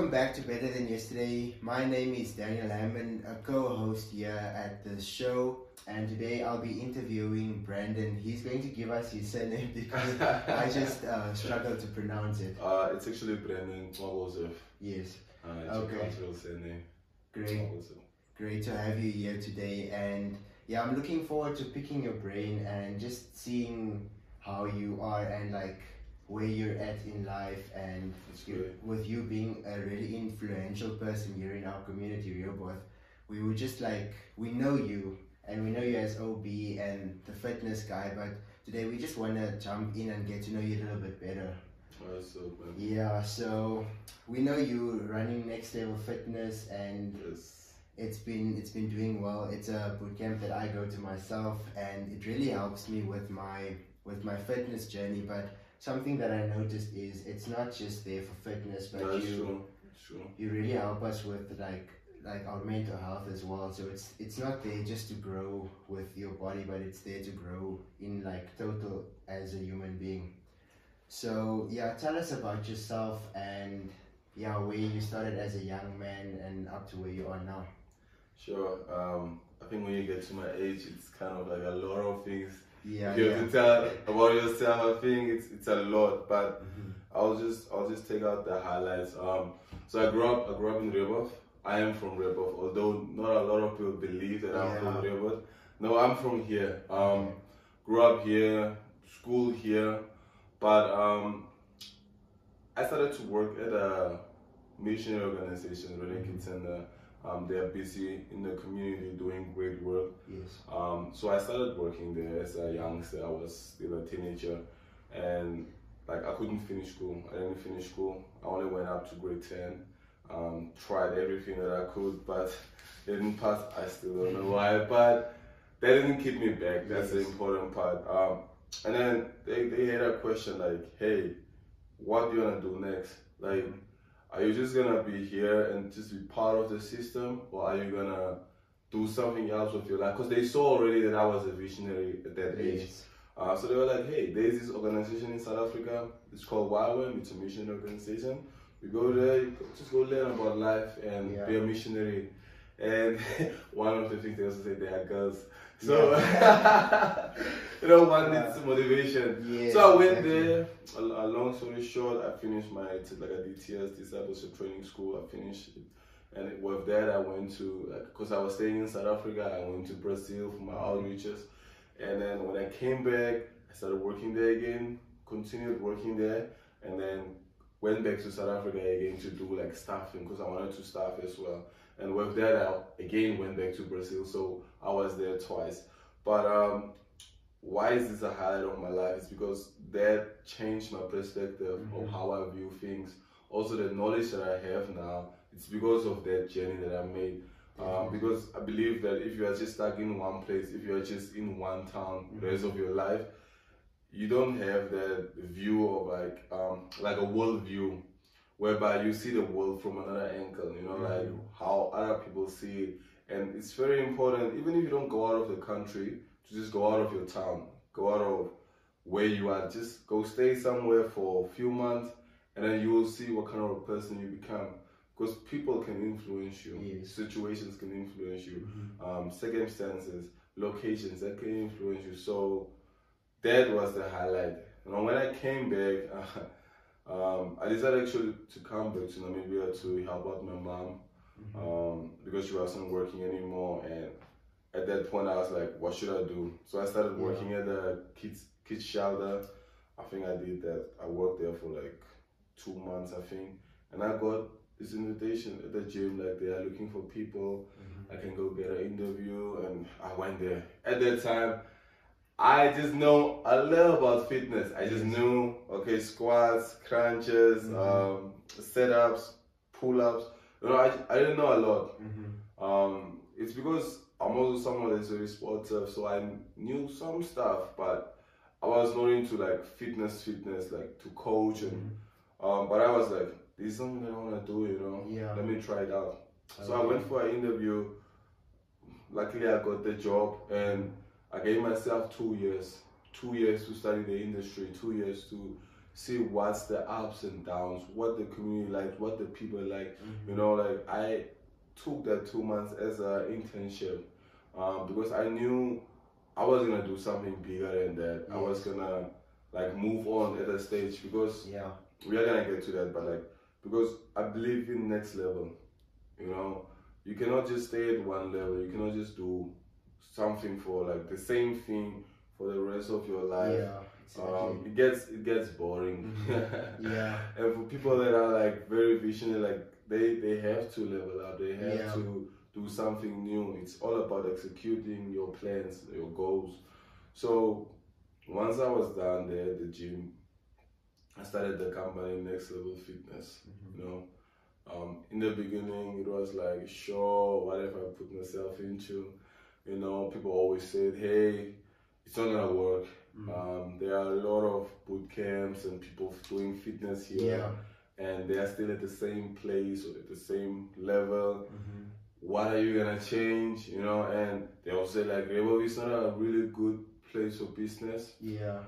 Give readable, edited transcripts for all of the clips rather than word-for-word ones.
Welcome back to Better Than Yesterday. My name is Daniel Hammond, a co-host here at the show. And today I'll be interviewing Brandon. He's going to give us his surname because I just struggle to pronounce it. It's actually Brandon Twabozov. Yes. It's okay. Your cultural surname. Great. Great to have you here today. And yeah, I'm looking forward to picking your brain and just seeing how you are and like where you're at in life, and with you being a really influential person here in our community, Rehoboth, we were just like, we know you and we know you as OB and the fitness guy, but today we just want to jump in and get to know you a little bit better. Yeah, so we know you running Next Level Fitness, and it's been doing well. It's a boot camp that I go to myself, and it really helps me with my fitness journey. But something that I noticed is it's not just there for fitness, but you really help us with like our mental health as well. So it's not there just to grow with your body, but it's there to grow in like total as a human being. So yeah, tell us about yourself and yeah, where you started as a young man and up to where you are now. Sure. I think when you get to my age, it's kind of like a lot of things. Yeah, you have to tell about yourself. I think it's a lot, but I'll just take out the highlights. So I grew up in Rehoboth. I am from Rehoboth, although not a lot of people believe that I'm from Rehoboth. No, I'm from here. Grew up here, school here, but I started to work at a missionary organization, Rehoboth Kids Center. They're busy in the community doing great work. Yes. So I started working there as a youngster. I was still a teenager, and like I couldn't finish school. I didn't finish school. I only went up to grade 10. Tried everything that I could, but didn't pass. I still don't know why, but that didn't keep me back. That's the important part. And then they had a question like, hey, what do you want to do next? Like, are you just gonna be here and just be part of the system, or are you gonna do something else with your life? Because they saw already that I was a visionary at that age. So they were like, hey, there's this organization in South Africa, it's called YWAM, it's a missionary organization. We go there, just go learn about life and be a missionary. And one of the things they also said, they are girls. So, you know, one needs motivation. Yes, so I went there. A long story short, I finished my like a DTS discipleship training school. I finished it, and with that, I went to because I was staying in South Africa. I went to Brazil for my outreaches, and then when I came back, I started working there again. Continued working there, and then went back to South Africa again to do like staffing because I wanted to staff as well. And with that, I again went back to Brazil, so I was there twice. But why is this a highlight of my life? It's because that changed my perspective of how I view things. Also, the knowledge that I have now, it's because of that journey that I made. Because I believe that if you are just stuck in one place, if you are just in one town the rest of your life, you don't have that view of like a world view, whereby you see the world from another angle, you know, like how other people see it. And it's very important, even if you don't go out of the country, to just go out of your town, go out of where you are, just go stay somewhere for a few months, and then you will see what kind of a person you become. Because people can influence you, situations can influence you, circumstances, locations, that can influence you. So that was the highlight. And when I came back, I decided actually to come back to Namibia to help out my mom because she wasn't working anymore, and at that point I was like, what should I do? So I started working at the kids shelter. I think I did that. I worked there for like 2 months, I think, and I got this invitation at the gym, like they are looking for people. I can go get an interview, and I went there. At that time I just know a little about fitness. I just knew, okay, squats, crunches, setups, pull-ups. You know, I didn't know a lot. It's because I'm also someone that's very sportive, so I knew some stuff, but I was not into like fitness, like to coach. And, but I was like, this is something that I want to do, you know? Yeah. Let me try it out. So I went for an interview. Luckily, I got the job, and I gave myself 2 years to study the industry, 2 years to see what's the ups and downs, what the community likes, what the people like. Mm-hmm. You know, like I took that 2 months as an internship because I knew I was gonna do something bigger than that. Yes. I was gonna like move on at a stage because we are gonna get to that, but like because I believe in next level. You know, you cannot just stay at one level. You cannot just do something for like the same thing for the rest of your life. Yeah. Exactly. It gets boring. Mm-hmm. Yeah. And for people that are like very visionary, like they have to level up. They have to do something new. It's all about executing your plans, your goals. So once I was down there at the gym, I started the company Next Level Fitness. Mm-hmm. You know, in the beginning it was like, sure, whatever I put myself into, you know, people always said, hey, it's not gonna work. Mm-hmm. There are a lot of boot camps and people doing fitness here, and they are still at the same place or at the same level. Mm-hmm. What are you gonna change? You know, and they also like, Rebel, it's not a really good place for business. Yeah,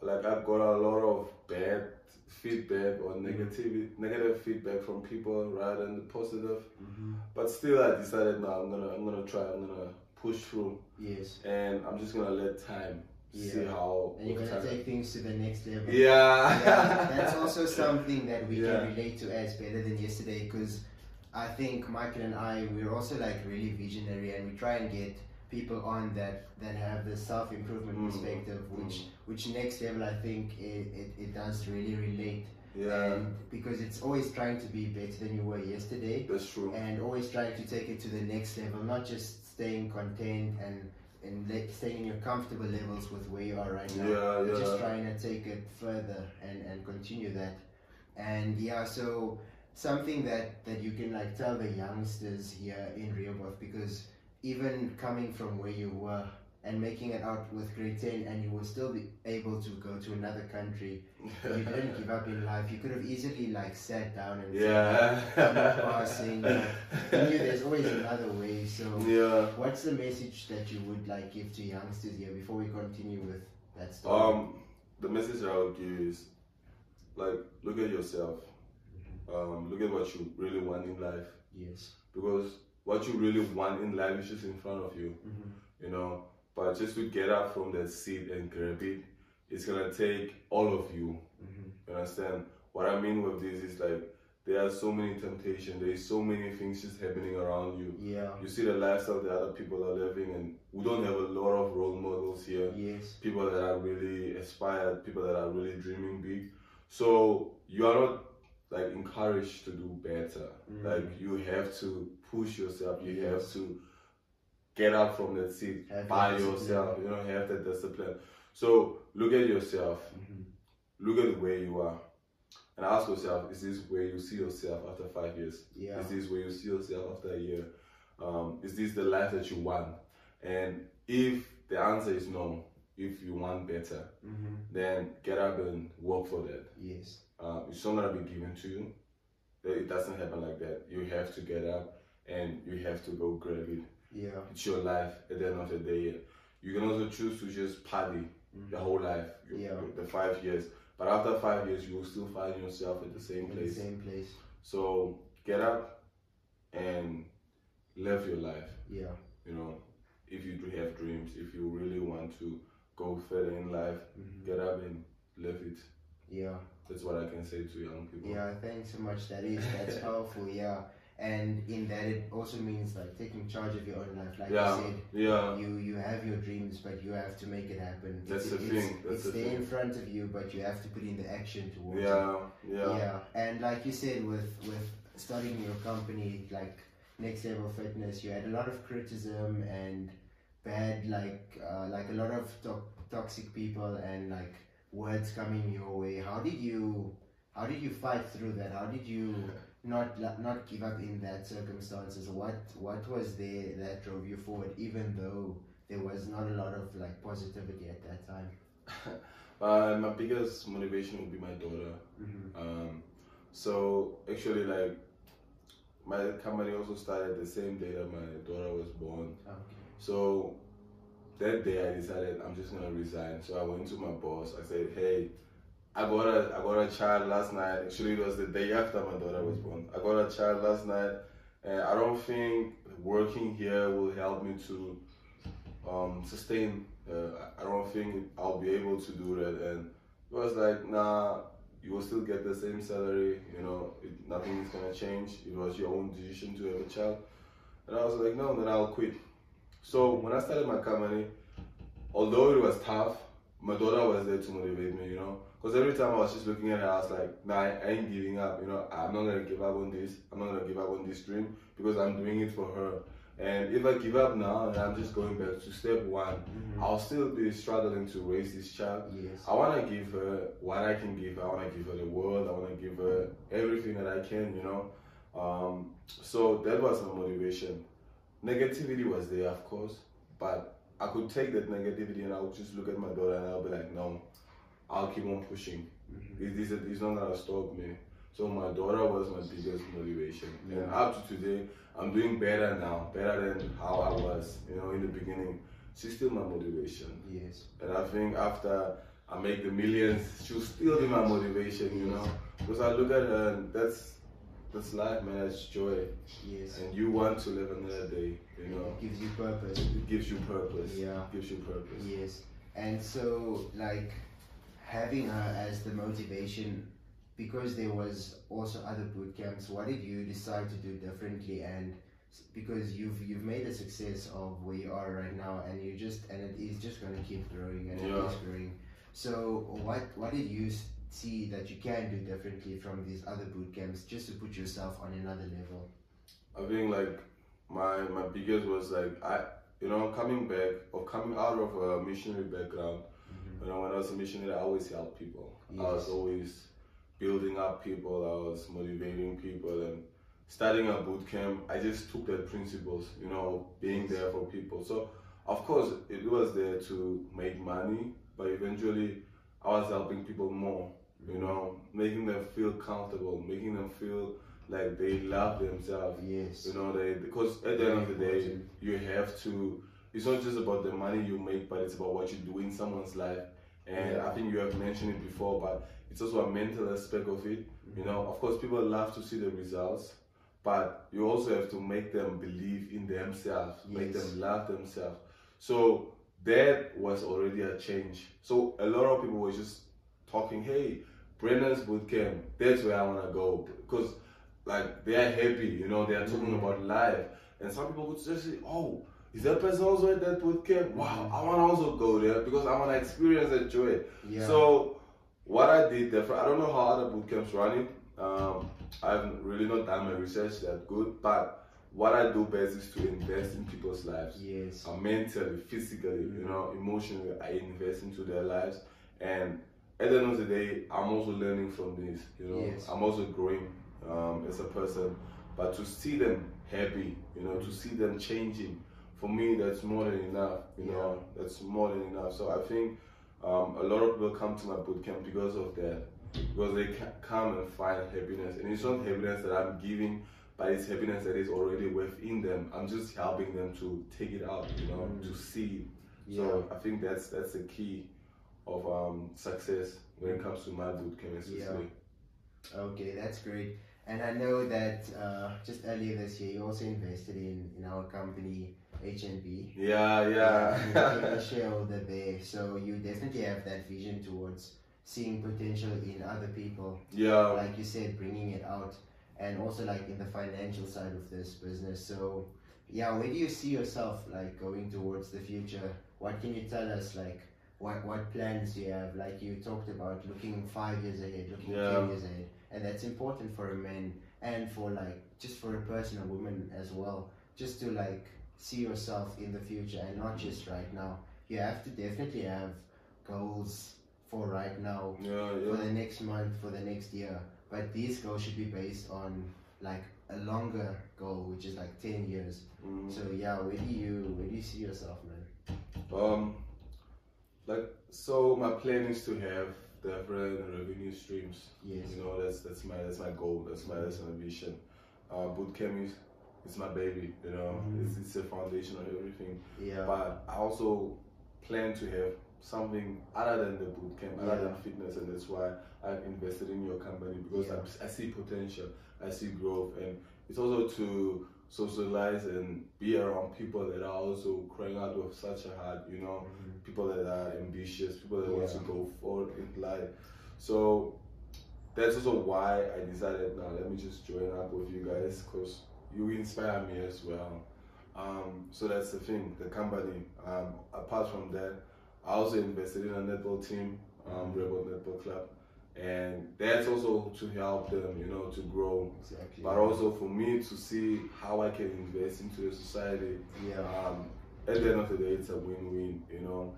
like I've got a lot of bad feedback or negative feedback from people rather than the positive. Mm-hmm. But still, I decided now I'm gonna try. I'm gonna push through. Yes, and I'm just gonna let time. Yeah. See how, and you're gonna take things to the next level. Yeah, yeah. That's also something that we can relate to as Better Than Yesterday, because I think Michael and I, we're also like really visionary, and we try and get people on that have the self-improvement perspective, which next level, I think it does really relate. Yeah, and because it's always trying to be better than you were yesterday. That's true. And always trying to take it to the next level, not just staying contained and staying in your comfortable levels with where you are right now. Yeah, yeah. Just trying to take it further and continue that. And yeah, so something that you can like tell the youngsters here in Rehoboth, because even coming from where you were and making it out with grade 10, and you will still be able to go to another country, you didn't give up in life. You could have easily like sat down and said, I'm passing. You knew there's always another way. So what's the message that you would like give to youngsters here before we continue with that story? The message I would give is like, look at yourself. Look at what you really want in life. Yes. Because what you really want in life is just in front of you. Mm-hmm. You know, but just to get up from that seat and grab it, it's gonna take all of you. Mm-hmm. You understand? What I mean with this is like, there are so many temptations, there's so many things just happening around you. Yeah. You see the lifestyle that other people are living, and we don't have a lot of role models here. Yes. People that are really inspired, people that are really dreaming big. So you are not like encouraged to do better. Mm-hmm. Like you have to push yourself, you have to get up from that seat by yourself, you know, have that discipline. So look at yourself, look at where you are, and ask yourself, is this where you see yourself after 5 years? Yeah. Is this where you see yourself after a year? Is this the life that you want? And if the answer is no, if you want better, then get up and work for that. Yes. It's not gonna be given to you. It doesn't happen like that. You have to get up and you have to go grab it. Yeah, it's your life at the end of the day. You can also choose to just party the whole life, the 5 years. But after 5 years, you will still find yourself at the same place. The same place. So get up and live your life. Yeah, you know, if you do have dreams, if you really want to go further in life, get up and live it. Yeah, that's what I can say to young people. Yeah, thanks so much. That's powerful. Yeah. And in that, it also means like taking charge of your own life, like you said. Yeah. You have your dreams, but you have to make it happen. That's the thing. It's there in front of you, but you have to put in the action towards it. Yeah. And like you said, with starting your company, like Next Level Fitness, you had a lot of criticism and bad, like a lot of toxic people and like words coming your way. How did you fight through that? How did you not give up in that circumstances? What was there that drove you forward, even though there was not a lot of like positivity at that time? My biggest motivation would be my daughter. So actually, like, my company also started the same day that my daughter was born. So that day I decided I'm just gonna resign. So I went to my boss. I said, hey, I got a child last night. Actually, it was the day after my daughter was born. I got a child last night, and I don't think working here will help me to sustain. I don't think I'll be able to do that. And it was like, nah, you will still get the same salary. You know, nothing is gonna change. It was your own decision to have a child. And I was like, no, then I'll quit. So when I started my company, although it was tough, my daughter was there to motivate me, you know, because every time I was just looking at her, I was like, nah, I ain't giving up, you know, I'm not going to give up on this, I'm not going to give up on this dream, because I'm doing it for her. And if I give up now, and I'm just going back to step one, I'll still be struggling to raise this child. Yes. I want to give her what I can give her, I want to give her the world, I want to give her everything that I can, you know. So that was my motivation. Negativity was there, of course, but I could take that negativity and I would just look at my daughter and I'll be like, no, I'll keep on pushing. It's not gonna stop me. So my daughter was my biggest motivation. And up to today, I'm doing better now, better than how I was, you know, in the beginning. She's still my motivation. Yes. And I think after I make the millions, she'll still be my motivation, you know, because I look at her and that's life, man. That's joy. Yes. And you want to live another day, you know. It gives you purpose. It gives you purpose. Yeah. It gives you purpose. Yes. And so, like, having her as the motivation, because there was also other boot camps, what did you decide to do differently? And because you've made a success of where you are right now, and you just, and it is just going to keep growing and it is growing. So what did you see that you can do differently from these other boot camps just to put yourself on another level? I think like my biggest was like, coming out of a missionary background, you know, when I was a missionary, I always helped people. Yes. I was always building up people, I was motivating people, and starting a boot camp, I just took their principles, you know, being there for people. So of course it was there to make money, but eventually I was helping people more, you know, making them feel comfortable, making them feel like they love themselves. Yes. You know, because at the end of the day, you have to, it's not just about the money you make, but it's about what you do in someone's life. And I think you have mentioned it before, but it's also a mental aspect of it. You know, of course, people love to see the results, but you also have to make them believe in themselves, make them love themselves. So that was already a change. So a lot of people were just talking, hey, Brandon's bootcamp, that's where I want to go. Because like they are happy, you know, they are talking about life. And some people would just say, oh, is that person also at that bootcamp? Wow, I want to also go there because I want to experience that joy. Yeah. So what I did there, I don't know how other bootcamps run it. I've really not done my research that good, but what I do best is to invest in people's lives. Yes. Mentally, physically, you know, emotionally, I invest into their lives. And at the end of the day, I'm also learning from this, you know. Yes. I'm also growing as a person. But to see them happy, you know, to see them changing, for me, that's more than enough, you know. That's more than enough. So I think a lot of people come to my bootcamp because of that. Because they come and find happiness. And it's not happiness that I'm giving, but it's happiness that is already within them. I'm just helping them to take it out, you know, to see. Yeah. So I think that's the key of success when it comes to my bootcamp especially. Yeah. Okay, that's great. And I know that just earlier this year, you also invested in our company, HNB. Yeah, yeah. A shareholder there. So you definitely have that vision towards seeing potential in other people. Yeah. Like you said, bringing it out. And also like in the financial side of this business. So yeah, where do you see yourself like going towards the future? What can you tell us, like what plans you have? Like you talked about looking 5 years ahead, looking 10 years ahead, and that's important for a man and for like just for a person, a woman as well, just to like see yourself in the future and not just right now. You have to definitely have goals for right now, for the next month, for the next year. But these goals should be based on like a longer goal, which is like 10 years. So yeah, where do you see yourself, man? Like, so my plan is to have different revenue streams. Yes. You know, that's my goal. That's my vision. Bootcamp is, it's my baby. You know, it's the foundation of everything. Yeah. But I also plan to have something other than the boot camp, other than fitness, and that's why I've invested in your company, because I see potential, I see growth, and it's also to socialize and be around people that are also crying out of such a heart, you know, people that are ambitious, people that want to go forward in life. So that's also why I decided, now let me just join up with you guys, because you inspire me as well. So that's the thing, the company. Apart from that, I also invested in a netball team, Rebel Netball Club, and that's also to help them, you know, to grow. Exactly. But also for me to see how I can invest into the society. Yeah. At the end of the day, it's a win-win, you know.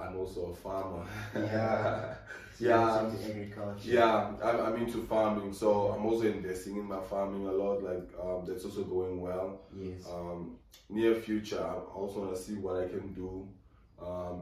I'm also a farmer. Yeah. Yeah. Into agriculture. Yeah. I'm into farming, so I'm also investing in my farming a lot. Like that's also going well. Yes. Near future, I also want to see what I can do.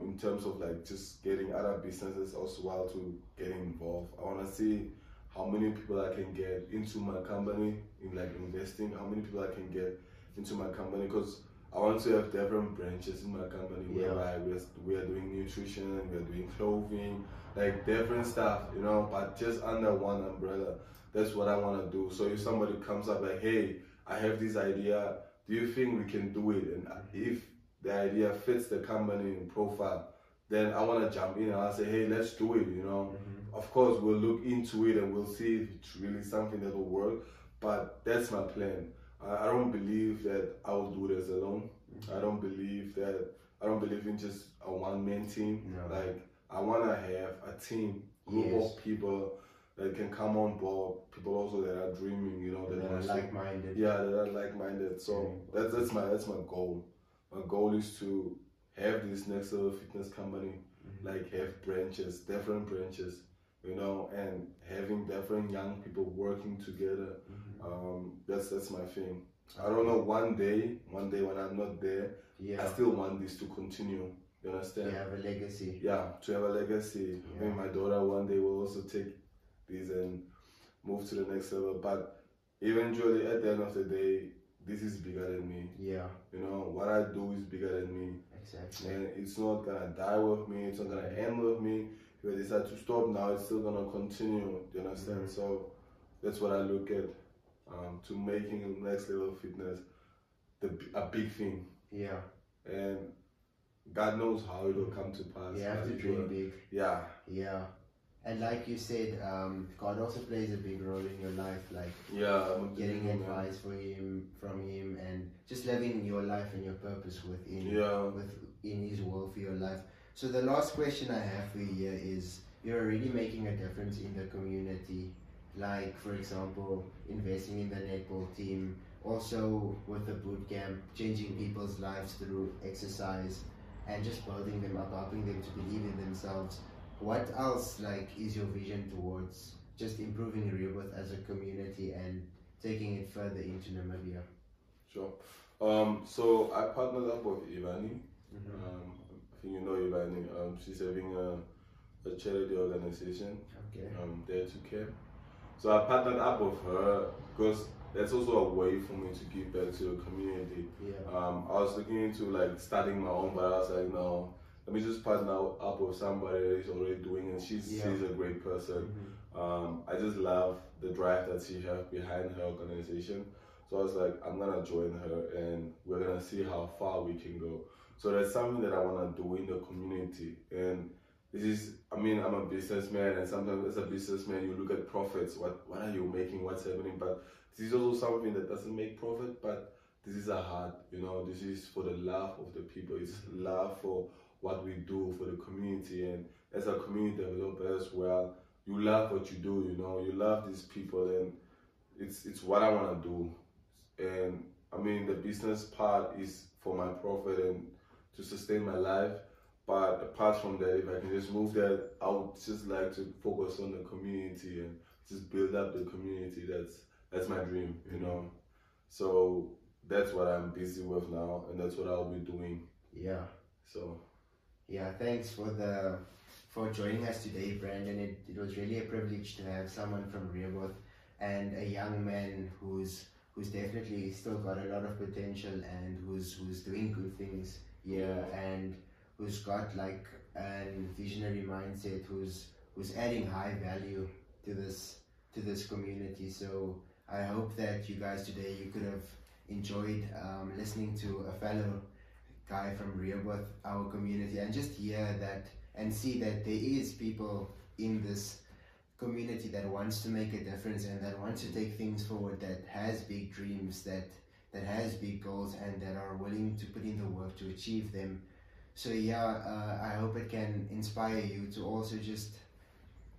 In terms of like just getting other businesses as well to get involved. I want to see how many people I can get into my company in like investing, how many people I can get into my company, because I want to have different branches in my company whereby we are doing nutrition, we are doing clothing, like different stuff, you know, but just under one umbrella. That's what I want to do. So if somebody comes up like, hey, I have this idea, do you think we can do it? And if the idea fits the company profile, then I want to jump in and I'll say, hey, let's do it, you know. Of course, we'll look into it and we'll see if it's really something that will work, but that's my plan. I don't believe that I will do this alone. I don't believe in just a one-man team. No. Like, I want to have a team, group of people that can come on board, people also that are dreaming, you know. That are like-minded. Yeah, that are like-minded. So that's my goal. My goal is to have this Next Level Fitness company, like have branches, different branches, you know, and having different young people working together. That's my thing. I don't know, one day when I'm not there, I still want this to continue. You understand? You have a legacy. Yeah, to have a legacy. Yeah. I mean, my daughter one day will also take these and move to the next level. But eventually, at the end of the day, this is bigger than me. Yeah. You know, what I do is bigger than me. Exactly. And it's not gonna die with me, it's not gonna end with me. If I decide to stop now, it's still gonna continue. Do you understand? So that's what I look at, to making Next Level Fitness a big thing. Yeah. And God knows how it will come to pass. You have to dream big. Yeah. Yeah. And like you said, God also plays a big role in your life, like getting advice from Him, and just living your life and your purpose within His will for your life. So the last question I have for you here is, you're already making a difference in the community, like for example, investing in the netball team, also with the boot camp, changing people's lives through exercise, and just building them up, helping them to believe in themselves. What else, like, is your vision towards just improving Rehoboth as a community and taking it further into Namibia? Sure. So I partnered up with Ivani. I think you know Ivani. She's having a charity organization. Okay. There to care. So I partnered up with her because that's also a way for me to give back to the community. Yeah. I was looking into like starting my own, but I was like, no. Let me just partner up with somebody that is already doing, and she's a great person. I just love the drive that she has behind her organization. So I was like, I'm gonna join her, and we're gonna see how far we can go. So that's something that I wanna do in the community. And this is, I mean, I'm a businessman, and sometimes as a businessman, you look at profits. What are you making? What's happening? But this is also something that doesn't make profit, but this is a heart. You know, this is for the love of the people. It's love for what we do for the community, and as a community developer as well, you love what you do, you know, you love these people, and it's what I want to do. And I mean, the business part is for my profit and to sustain my life, but apart from that, if I can just move that, I would just like to focus on the community and just build up the community. That's my dream, you know. So that's what I'm busy with now, and that's what I'll be doing. Yeah. So yeah, thanks for joining us today, Brandon. It was really a privilege to have someone from Rehoboth, and a young man who's definitely still got a lot of potential, and who's doing good things here, and who's got like and visionary mindset who's adding high value to this community. So I hope that you guys today, you could have enjoyed listening to a fellow guy from Rehoboth, our community, and just hear that and see that there is people in this community that wants to make a difference and that wants to take things forward, that has big dreams, that has big goals, and that are willing to put in the work to achieve them. So yeah, I hope it can inspire you to also just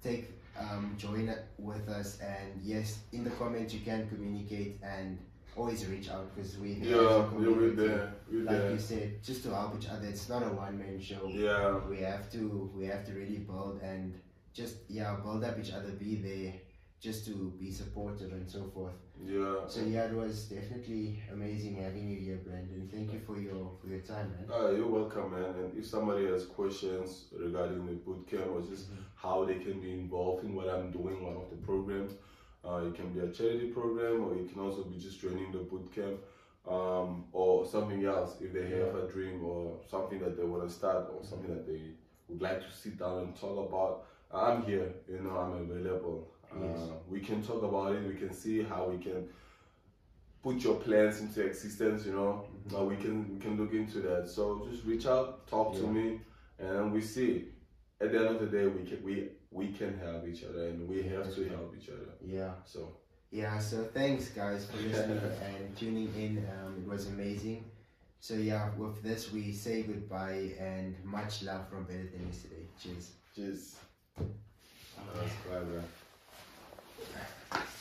take join with us. And yes, in the comments you can communicate and always reach out, because we we're there. You said, just to help each other. It's not a one-man show. Yeah, we have to really build and just build up each other, be there just to be supportive and so forth. Yeah. So yeah, it was definitely amazing having you here, Brandon. Thank you for your time, man. You're welcome, man. And if somebody has questions regarding the bootcamp or just how they can be involved in what I'm doing, one of the programs, it can be a charity program, or it can also be just joining the bootcamp, or something else. If they have a dream or something that they want to start, or something that they would like to sit down and talk about, I'm here. You know, I'm available. We can talk about it. We can see how we can put your plans into existence. You know, we can look into that. So just reach out, talk to me, and we see. At the end of the day, we can help each other, and we have to help each other. Yeah. So yeah. So thanks, guys, for listening and tuning in. It was amazing. So yeah, with this we say goodbye, and much love from Better Than Yesterday. Cheers. Cheers. Okay. Bye, bro.